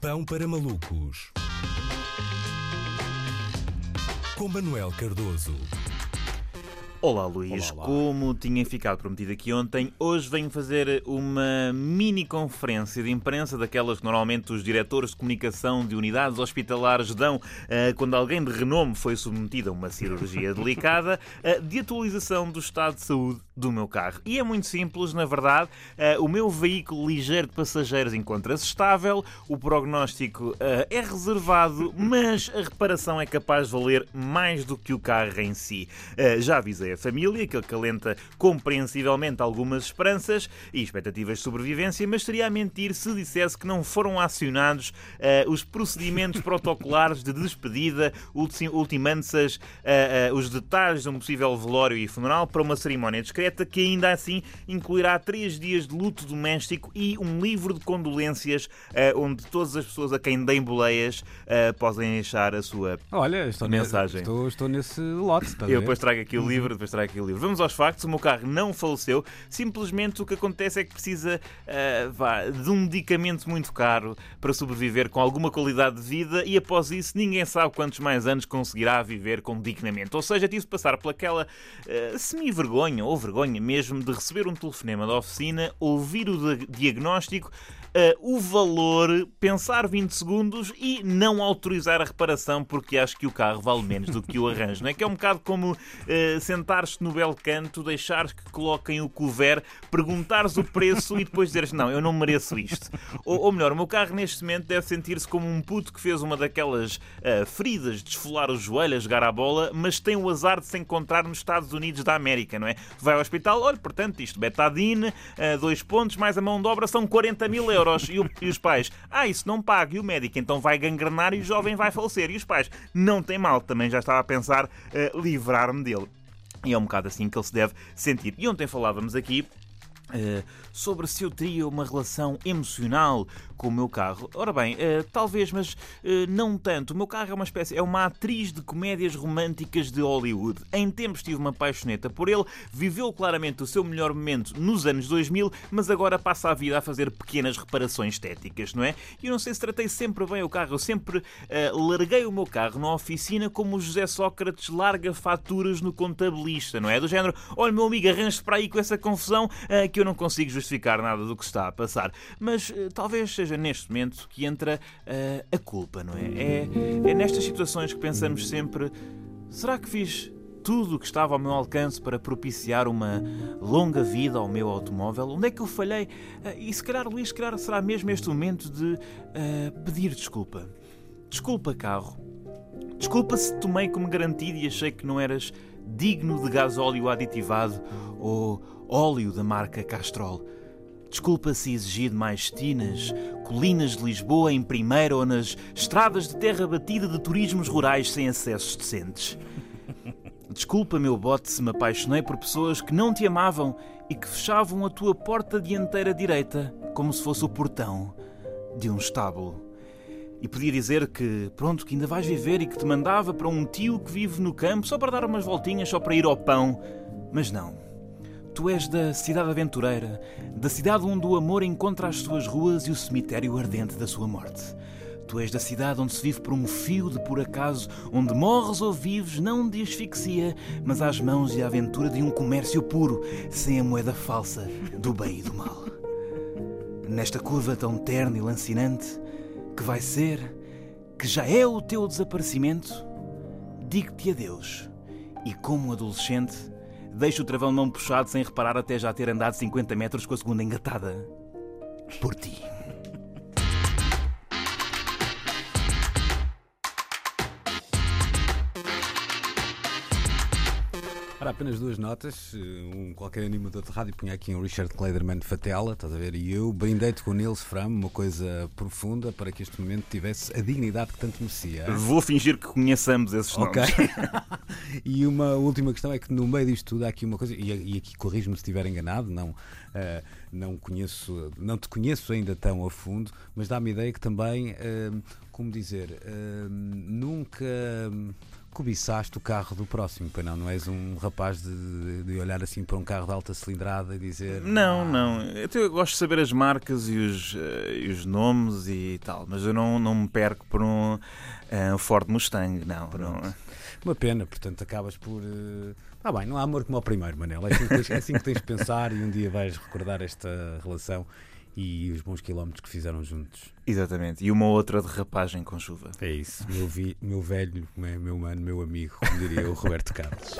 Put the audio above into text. Pão para malucos, com Manuel Cardoso. Olá, Luís. Olá. Como tinha ficado prometido aqui ontem, hoje venho fazer uma mini conferência de imprensa, daquelas que normalmente os diretores de comunicação de unidades hospitalares dão quando alguém de renome foi submetido a uma cirurgia delicada, de atualização do estado de saúde do meu carro. E é muito simples, na verdade. O meu veículo ligeiro de passageiros encontra-se estável, o prognóstico é reservado, mas a reparação é capaz de valer mais do que o carro em si. Já avisei a família, que acalenta compreensivelmente algumas esperanças e expectativas de sobrevivência, mas seria a mentir se dissesse que não foram acionados os procedimentos protocolares de despedida, ultimando-se os detalhes de um possível velório e funeral para uma cerimónia discreta que ainda assim incluirá 3 dias de luto doméstico e um livro de condolências onde todas as pessoas a quem deem boleias podem deixar a sua mensagem. Estou nesse lote. Eu depois trago aqui o livro. Vamos aos factos. O meu carro não faleceu. Simplesmente o que acontece é que precisa de um medicamento muito caro para sobreviver com alguma qualidade de vida, e após isso ninguém sabe quantos mais anos conseguirá viver com dignamente. Ou seja, tive de passar por aquela semi-vergonha, ou vergonha mesmo, de receber um telefonema da oficina, ouvir o diagnóstico, o valor, pensar 20 segundos e não autorizar a reparação porque acho que o carro vale menos do que o arranjo. Não é que é um bocado como sentar-se no belo canto, deixares que coloquem o couvert, perguntares o preço e depois dizeres, não, eu não mereço isto. Ou melhor, o meu carro neste momento deve sentir-se como um puto que fez uma daquelas feridas de esfolar o joelho, a jogar à bola, mas tem o azar de se encontrar nos Estados Unidos da América, não é? Vai ao hospital, olha, portanto, isto, betadine, 2 pontos, mais a mão de obra, são 40 mil euros. E os pais, isso não paga. E o médico, então vai gangrenar e o jovem vai falecer. E os pais, não tem mal, também já estava a pensar livrar-me dele. E é um bocado assim que ele se deve sentir. E ontem falávamos aqui sobre se eu teria uma relação emocional com o meu carro. Ora bem, talvez, mas não tanto. O meu carro é uma espécie, é uma atriz de comédias românticas de Hollywood. Em tempos tive uma paixoneta por ele, viveu claramente o seu melhor momento nos anos 2000, mas agora passa a vida a fazer pequenas reparações estéticas, não é? E eu não sei se tratei sempre bem o carro. Eu sempre larguei o meu carro na oficina como o José Sócrates larga faturas no contabilista, não é? Do género, olha, meu amigo, arranje-se para aí com essa confusão que eu não consigo justificar nada do que está a passar. Mas talvez seja neste momento que entra a culpa, não é? É nestas situações que pensamos sempre, será que fiz tudo o que estava ao meu alcance para propiciar uma longa vida ao meu automóvel? Onde é que eu falhei? E se calhar, Luís, será mesmo este momento de pedir desculpa. Desculpa, carro. Desculpa se tomei como garantido e achei que não eras digno de gasóleo aditivado ou óleo da marca Castrol. Desculpa se exigir mais tinas, colinas de Lisboa em primeira ou nas estradas de terra batida de turismos rurais sem acessos decentes. Desculpa, meu bote, se me apaixonei por pessoas que não te amavam e que fechavam a tua porta dianteira direita como se fosse o portão de um estábulo. E podia dizer que, pronto, que ainda vais viver e que te mandava para um tio que vive no campo só para dar umas voltinhas, só para ir ao pão. Mas não. Tu és da cidade aventureira, da cidade onde o amor encontra as suas ruas e o cemitério ardente da sua morte. Tu és da cidade onde se vive por um fio de por acaso, onde morres ou vives não de asfixia, mas às mãos e à aventura de um comércio puro, sem a moeda falsa do bem e do mal. Nesta curva tão terna e lancinante, que vai ser, que já é o teu desaparecimento, digo-te adeus e, como adolescente, deixo o travão não puxado sem reparar até já ter andado 50 metros com a segunda engatada. Por ti. Ora, apenas 2 notas. Qualquer animador de rádio punha aqui um Richard Clayderman de Fatela, estás a ver? E eu brindei-te com o Nils Fram, uma coisa profunda, para que este momento tivesse a dignidade que tanto merecia. Vou fingir que conheçamos esses nomes. E uma última questão é que no meio disto tudo há aqui uma coisa, e aqui corrijo-me se estiver enganado, não te conheço ainda tão a fundo, mas dá-me a ideia que também, nunca cobiçaste o carro do próximo, pois não? Não és um rapaz de olhar assim para um carro de alta cilindrada e dizer... Não, não. Eu gosto de saber as marcas e os nomes e tal, mas eu não me perco por um Ford Mustang, não. Não. Uma pena, portanto, acabas por... Ah, bem, não há amor como ao primeiro, Manel. É assim que tens de pensar e um dia vais recordar esta relação e os bons quilómetros que fizeram juntos. Exatamente. E uma outra derrapagem com chuva. É isso. Meu velho, meu mano, meu amigo, como diria o Roberto Carlos.